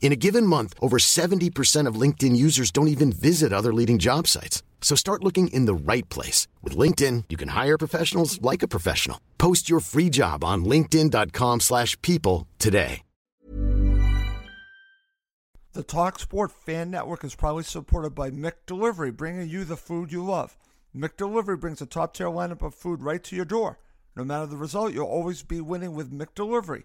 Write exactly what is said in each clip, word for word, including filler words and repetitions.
In a given month, over seventy percent of LinkedIn users don't even visit other leading job sites. So start looking in the right place. With LinkedIn, you can hire professionals like a professional. Post your free job on linkedin dot com slash people today. The TalkSport Fan Network is proudly supported by McDelivery, bringing you the food you love. McDelivery brings a top-tier lineup of food right to your door. No matter the result, you'll always be winning with McDelivery.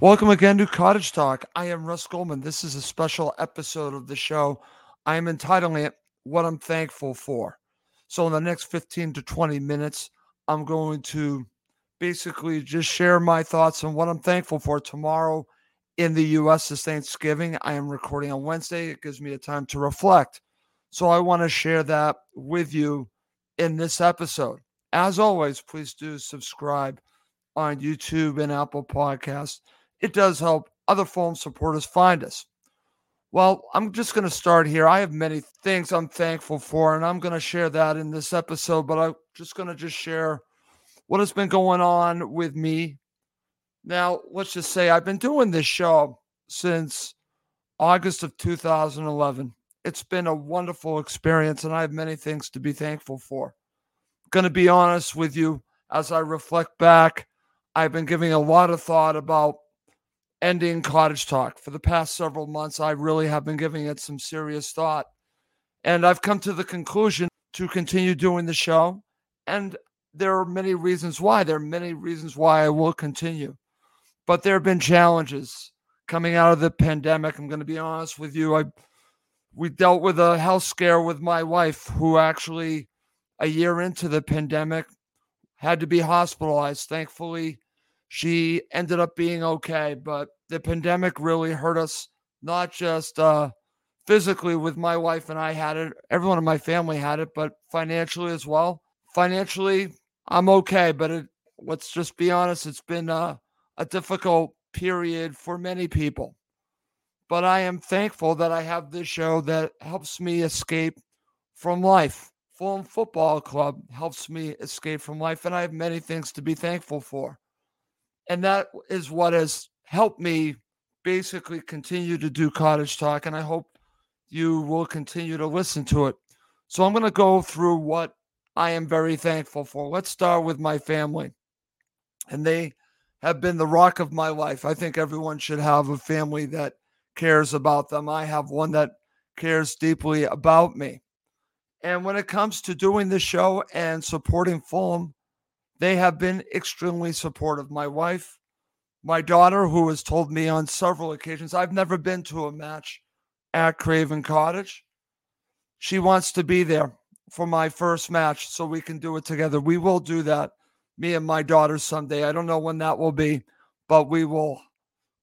Welcome again to Cottage Talk. I am Russ Goldman. This is a special episode of the show. I am entitling it, What I'm Thankful For. So in the next fifteen to twenty minutes, I'm going to basically just share my thoughts on what I'm thankful for. Tomorrow in the U S is Thanksgiving. I am recording on Wednesday. It gives me a time to reflect. So I want to share that with you in this episode. As always, please do subscribe on YouTube and Apple Podcasts. It does help other Fulham supporters find us. Well, I'm just going to start here. I have many things I'm thankful for, and I'm going to share that in this episode, but I'm just going to just share what has been going on with me. Now, let's just say I've been doing this show since August of two thousand eleven. It's been a wonderful experience, and I have many things to be thankful for. I'm going to be honest with you. As I reflect back, I've been giving a lot of thought about ending Cottage Talk. For the past several months, I really have been giving it some serious thought. And I've come to the conclusion to continue doing the show. And there are many reasons why. There are many reasons why I will continue. But there have been challenges coming out of the pandemic. I'm going to be honest with you. I we dealt with a health scare with my wife, who actually, a year into the pandemic, had to be hospitalized. Thankfully, she ended up being okay, but the pandemic really hurt us, not just uh, physically with my wife and I had it. Everyone in my family had it, but financially as well. Financially, I'm okay, but it, let's just be honest, it's been a, a difficult period for many people. But I am thankful that I have this show that helps me escape from life. Fulham Football Club helps me escape from life, and I have many things to be thankful for. And that is what has helped me basically continue to do Cottage Talk, and I hope you will continue to listen to it. So I'm going to go through what I am very thankful for. Let's start with my family, and they have been the rock of my life. I think everyone should have a family that cares about them. I have one that cares deeply about me. And when it comes to doing the show and supporting Fulham, they have been extremely supportive. My wife, my daughter, who has told me on several occasions, I've never been to a match at Craven Cottage. She wants to be there for my first match so we can do it together. We will do that, me and my daughter, someday. I don't know when that will be, but we will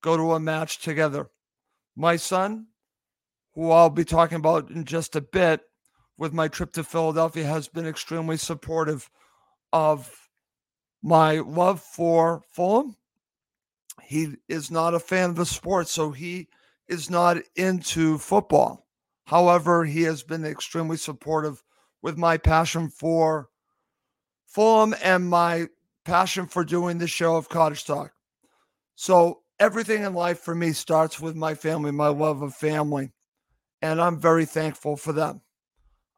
go to a match together. My son, who I'll be talking about in just a bit with my trip to Philadelphia, has been extremely supportive of my love for Fulham. He is not a fan of the sport, so he is not into football. However, he has been extremely supportive with my passion for Fulham and my passion for doing the show of Cottage Talk. So everything in life for me starts with my family, my love of family, and I'm very thankful for them.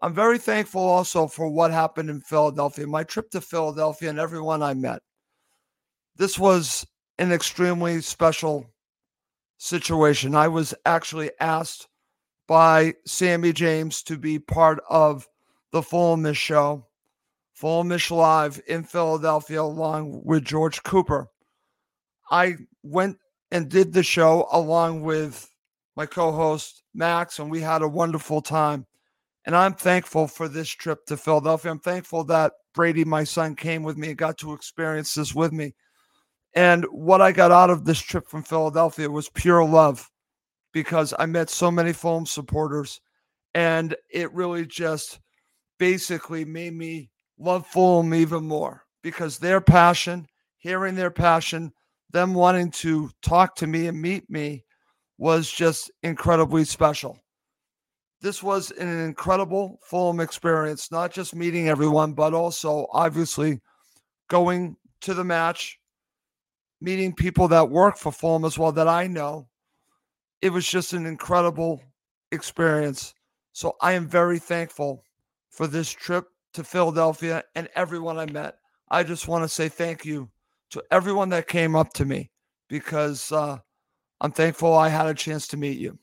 I'm very thankful also for what happened in Philadelphia, my trip to Philadelphia and everyone I met. This was an extremely special situation. I was actually asked by Sammy James to be part of the Fulhamish show, Fulhamish Live in Philadelphia, along with George Cooper. I went and did the show along with my co-host Max, and we had a wonderful time. And I'm thankful for this trip to Philadelphia. I'm thankful that Brady, my son, came with me and got to experience this with me. And what I got out of this trip from Philadelphia was pure love, because I met so many Fulham supporters, and it really just basically made me love Fulham even more, because their passion, hearing their passion, them wanting to talk to me and meet me was just incredibly special. This was an incredible Fulham experience, not just meeting everyone, but also obviously going to the match, meeting people that work for Fulham as well that I know. It was just an incredible experience. So I am very thankful for this trip to Philadelphia and everyone I met. I just want to say thank you to everyone that came up to me, because uh, I'm thankful I had a chance to meet you.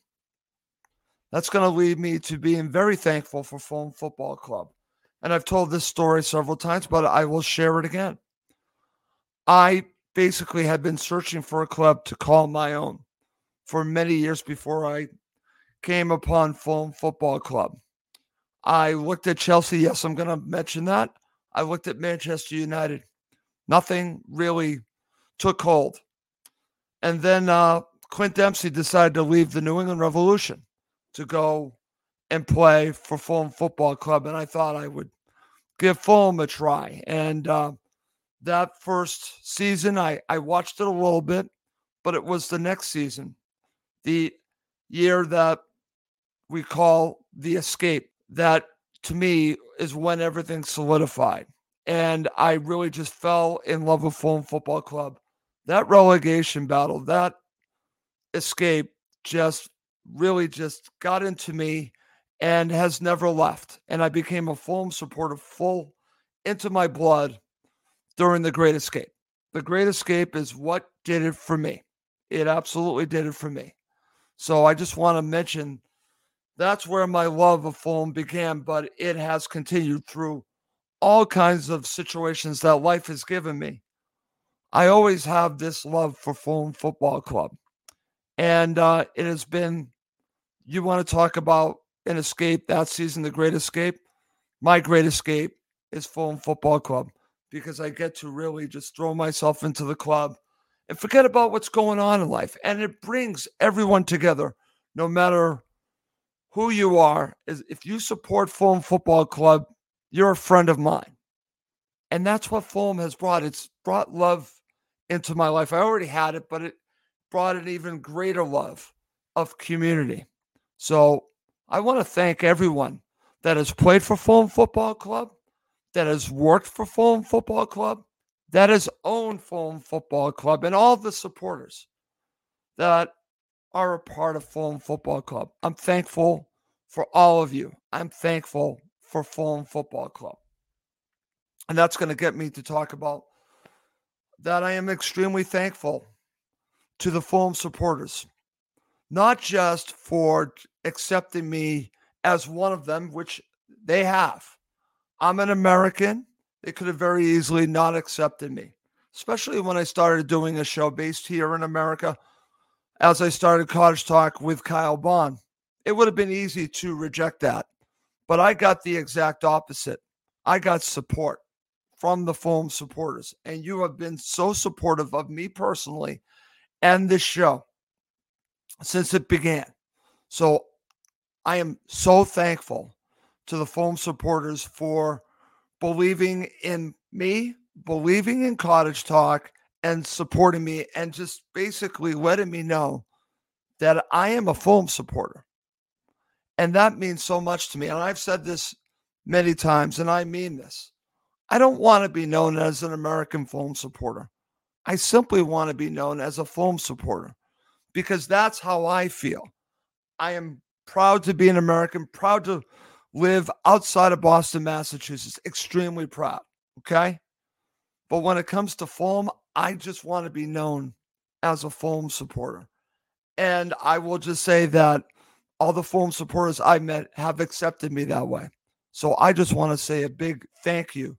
That's going to lead me to being very thankful for Fulham Football Club. And I've told this story several times, but I will share it again. I basically had been searching for a club to call my own for many years before I came upon Fulham Football Club. I looked at Chelsea. Yes, I'm going to mention that. I looked at Manchester United. Nothing really took hold. And then uh, Clint Dempsey decided to leave the New England Revolution to go and play for Fulham Football Club. And I thought I would give Fulham a try. And uh, that first season, I, I watched it a little bit, but it was the next season, the year that we call the escape, that to me is when everything solidified. And I really just fell in love with Fulham Football Club. That relegation battle, that escape just really just got into me and has never left. And I became a Fulham supporter full into my blood during the Great Escape. The Great Escape is what did it for me. It absolutely did it for me. So I just want to mention that's where my love of Fulham began, but it has continued through all kinds of situations that life has given me. I always have this love for Fulham Football Club. And uh, it has been, you want to talk about an escape that season, the Great Escape? My Great Escape is Fulham Football Club, because I get to really just throw myself into the club and forget about what's going on in life. And it brings everyone together, no matter who you are. If you support Fulham Football Club, you're a friend of mine. And that's what Fulham has brought. It's brought love into my life. I already had it, but it brought an even greater love of community. So I want to thank everyone that has played for Fulham Football Club, that has worked for Fulham Football Club, that has owned Fulham Football Club, and all the supporters that are a part of Fulham Football Club. I'm thankful for all of you. I'm thankful for Fulham Football Club. And that's going to get me to talk about that I am extremely thankful to the Fulham supporters, not just for accepting me as one of them, which they have. I'm an American. They could have very easily not accepted me, especially when I started doing a show based here in America. As I started Cottage Talk with Kyle Bond, it would have been easy to reject that. But I got the exact opposite. I got support from the Fulham supporters. And you have been so supportive of me personally and this show since it began. So I am so thankful to the Fulham supporters for believing in me, believing in Cottage Talk, and supporting me, and just basically letting me know that I am a Fulham supporter. And that means so much to me. And I've said this many times, and I mean this. I don't want to be known as an American Fulham supporter. I simply want to be known as a Fulham supporter, because that's how I feel. I am proud to be an American, proud to live outside of Boston, Massachusetts. Extremely proud, okay? But when it comes to Fulham, I just want to be known as a Fulham supporter. And I will just say that all the Fulham supporters I met have accepted me that way. So I just want to say a big thank you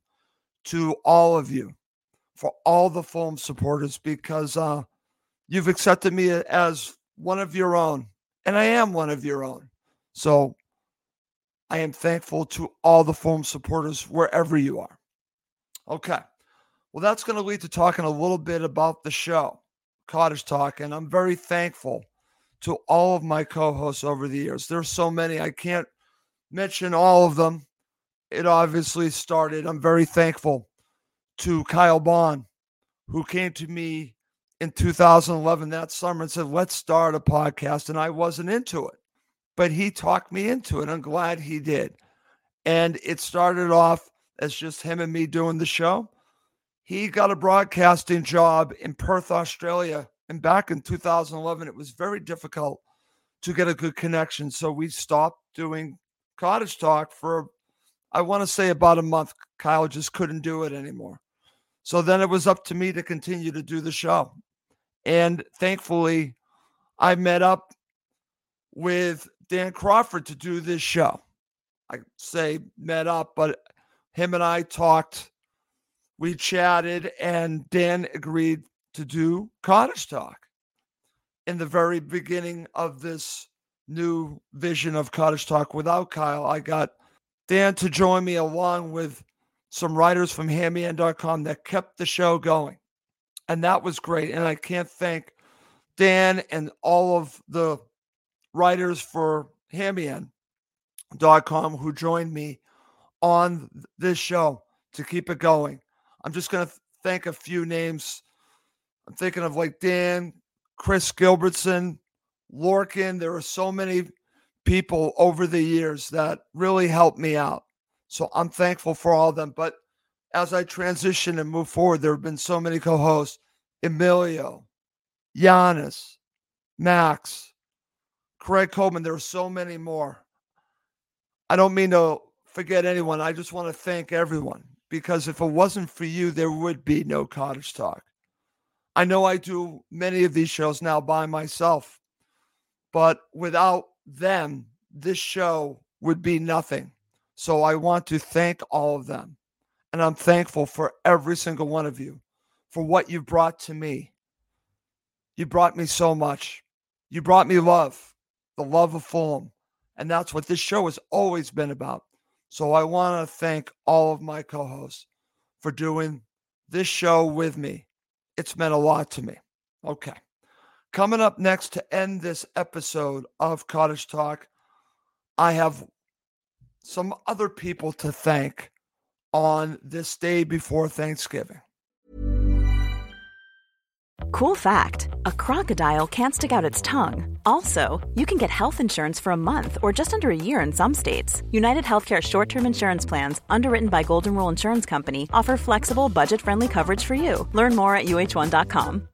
to all of you for all the Fulham supporters, because uh, you've accepted me as one of your own, and I am one of your own. So I am thankful to all the Fulham supporters wherever you are. Okay. Well, that's going to lead to talking a little bit about the show, Cottage Talk, and I'm very thankful to all of my co-hosts over the years. There's so many. I can't mention all of them. It obviously started. I'm very thankful to Kyle Bond, who came to me in two thousand eleven that summer and said, let's start a podcast. And I wasn't into it, but he talked me into it. I'm glad he did. And it started off as just him and me doing the show. He got a broadcasting job in Perth, Australia. And back in two thousand eleven, it was very difficult to get a good connection. So we stopped doing Cottage Talk for, I want to say, about a month. Kyle just couldn't do it anymore. So then it was up to me to continue to do the show. And thankfully, I met up with Dan Crawford to do this show. I say met up, but him and I talked. We chatted, and Dan agreed to do Cottage Talk in the very beginning of this new vision of Cottage Talk. Without Kyle, I got Dan to join me, along with some writers from Hamian dot com that kept the show going. And that was great. And I can't thank Dan and all of the writers for Hamian dot com who joined me on this show to keep it going. I'm just going to thank a few names. I'm thinking of like Dan, Chris Gilbertson, Lorkin. There are so many people over the years that really helped me out. So I'm thankful for all of them. But as I transition and move forward, there have been so many co-hosts: Emilio, Giannis, Max, Craig Coleman. There are so many more. I don't mean to forget anyone. I just want to thank everyone, because if it wasn't for you, there would be no Cottage Talk. I know I do many of these shows now by myself, but without them, this show would be nothing. So I want to thank all of them. And I'm thankful for every single one of you for what you brought to me. You brought me so much. You brought me love, the love of Fulham. And that's what this show has always been about. So I want to thank all of my co-hosts for doing this show with me. It's meant a lot to me. Okay. Coming up next to end this episode of Cottage Talk, I have some other people to thank on this day before Thanksgiving. Cool fact, a crocodile can't stick out its tongue. Also, you can get health insurance for a month or just under a year in some states. United Healthcare short-term insurance plans, underwritten by Golden Rule Insurance Company, offer flexible, budget-friendly coverage for you. Learn more at U H one dot com.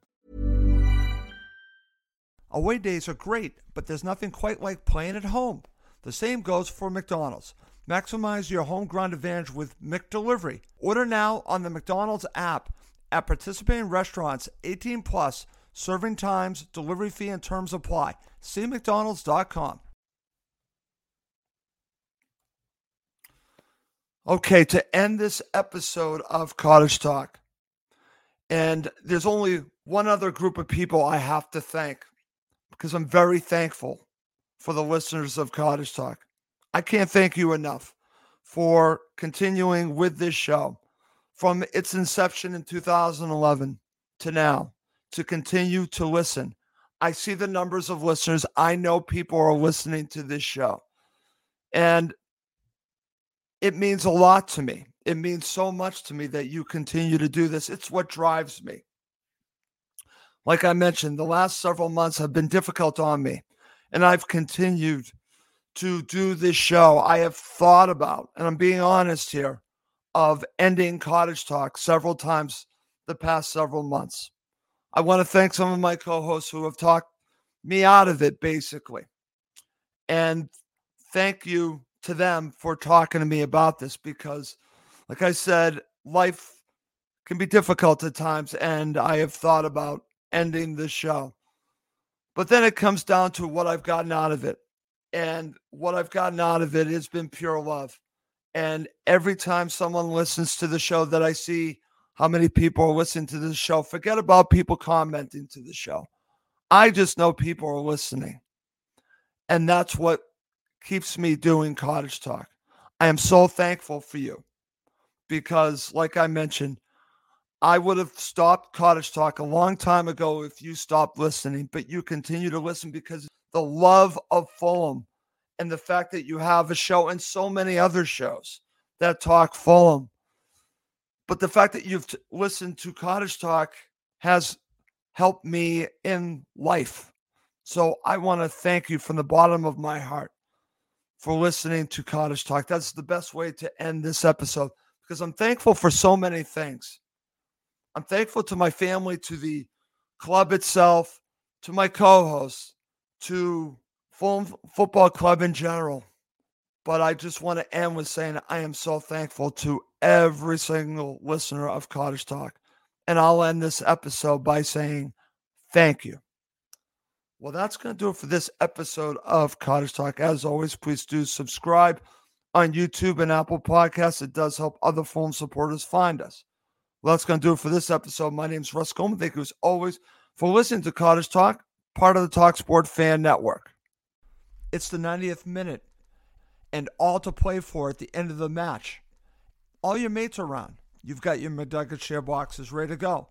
Away days are great, but there's nothing quite like playing at home. The same goes for McDonald's. Maximize your home ground advantage with McDelivery. Order now on the McDonald's app. At participating restaurants, eighteen plus, serving times, delivery fee, and terms apply. See McDonald's dot com. Okay, to end this episode of Cottage Talk, and there's only one other group of people I have to thank, because I'm very thankful for the listeners of Cottage Talk. I can't thank you enough for continuing with this show. From its inception in two thousand eleven to now, to continue to listen. I see the numbers of listeners. I know people are listening to this show. And it means a lot to me. It means so much to me that you continue to do this. It's what drives me. Like I mentioned, the last several months have been difficult on me, and I've continued to do this show. I have thought about, and I'm being honest here, of ending Cottage Talk several times the past several months. I want to thank some of my co-hosts who have talked me out of it, basically. And thank you to them for talking to me about this, because like I said, life can be difficult at times, and I have thought about ending the show. But then it comes down to what I've gotten out of it. And what I've gotten out of it has been pure love. And every time someone listens to the show that I see, how many people are listening to this show, forget about people commenting to the show. I just know people are listening. And that's what keeps me doing Cottage Talk. I am so thankful for you because, like I mentioned, I would have stopped Cottage Talk a long time ago if you stopped listening, but you continue to listen because the love of Fulham and the fact that you have a show and so many other shows that talk Fulham. But the fact that you've t- listened to Cottage Talk has helped me in life. So I want to thank you from the bottom of my heart for listening to Cottage Talk. That's the best way to end this episode because I'm thankful for so many things. I'm thankful to my family, to the club itself, to my co-hosts, to Fulham Football Club in general. But I just want to end with saying I am so thankful to every single listener of Cottage Talk. And I'll end this episode by saying thank you. Well, that's going to do it for this episode of Cottage Talk. As always, please do subscribe on YouTube and Apple Podcasts. It does help other Fulham supporters find us. Well, that's going to do it for this episode. My name is Russ Goldman. Thank you, as always, for listening to Cottage Talk, part of the TalkSport Fan Network. It's the ninetieth minute, and all to play for at the end of the match. All your mates are around. You've got your McNugget share boxes ready to go.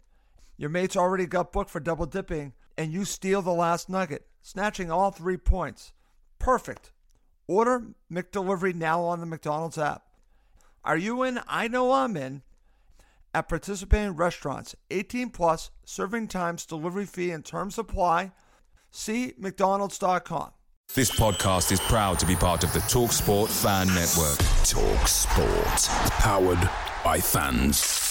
Your mates already got booked for double dipping, and you steal the last nugget, snatching all three points. Perfect. Order McDelivery now on the McDonald's app. Are you in? I know I'm in. At participating restaurants, eighteen plus, serving times, delivery fee, and terms apply. See McDonald's dot com. This podcast is proud to be part of the TalkSport Fan Network. TalkSport. Powered by fans.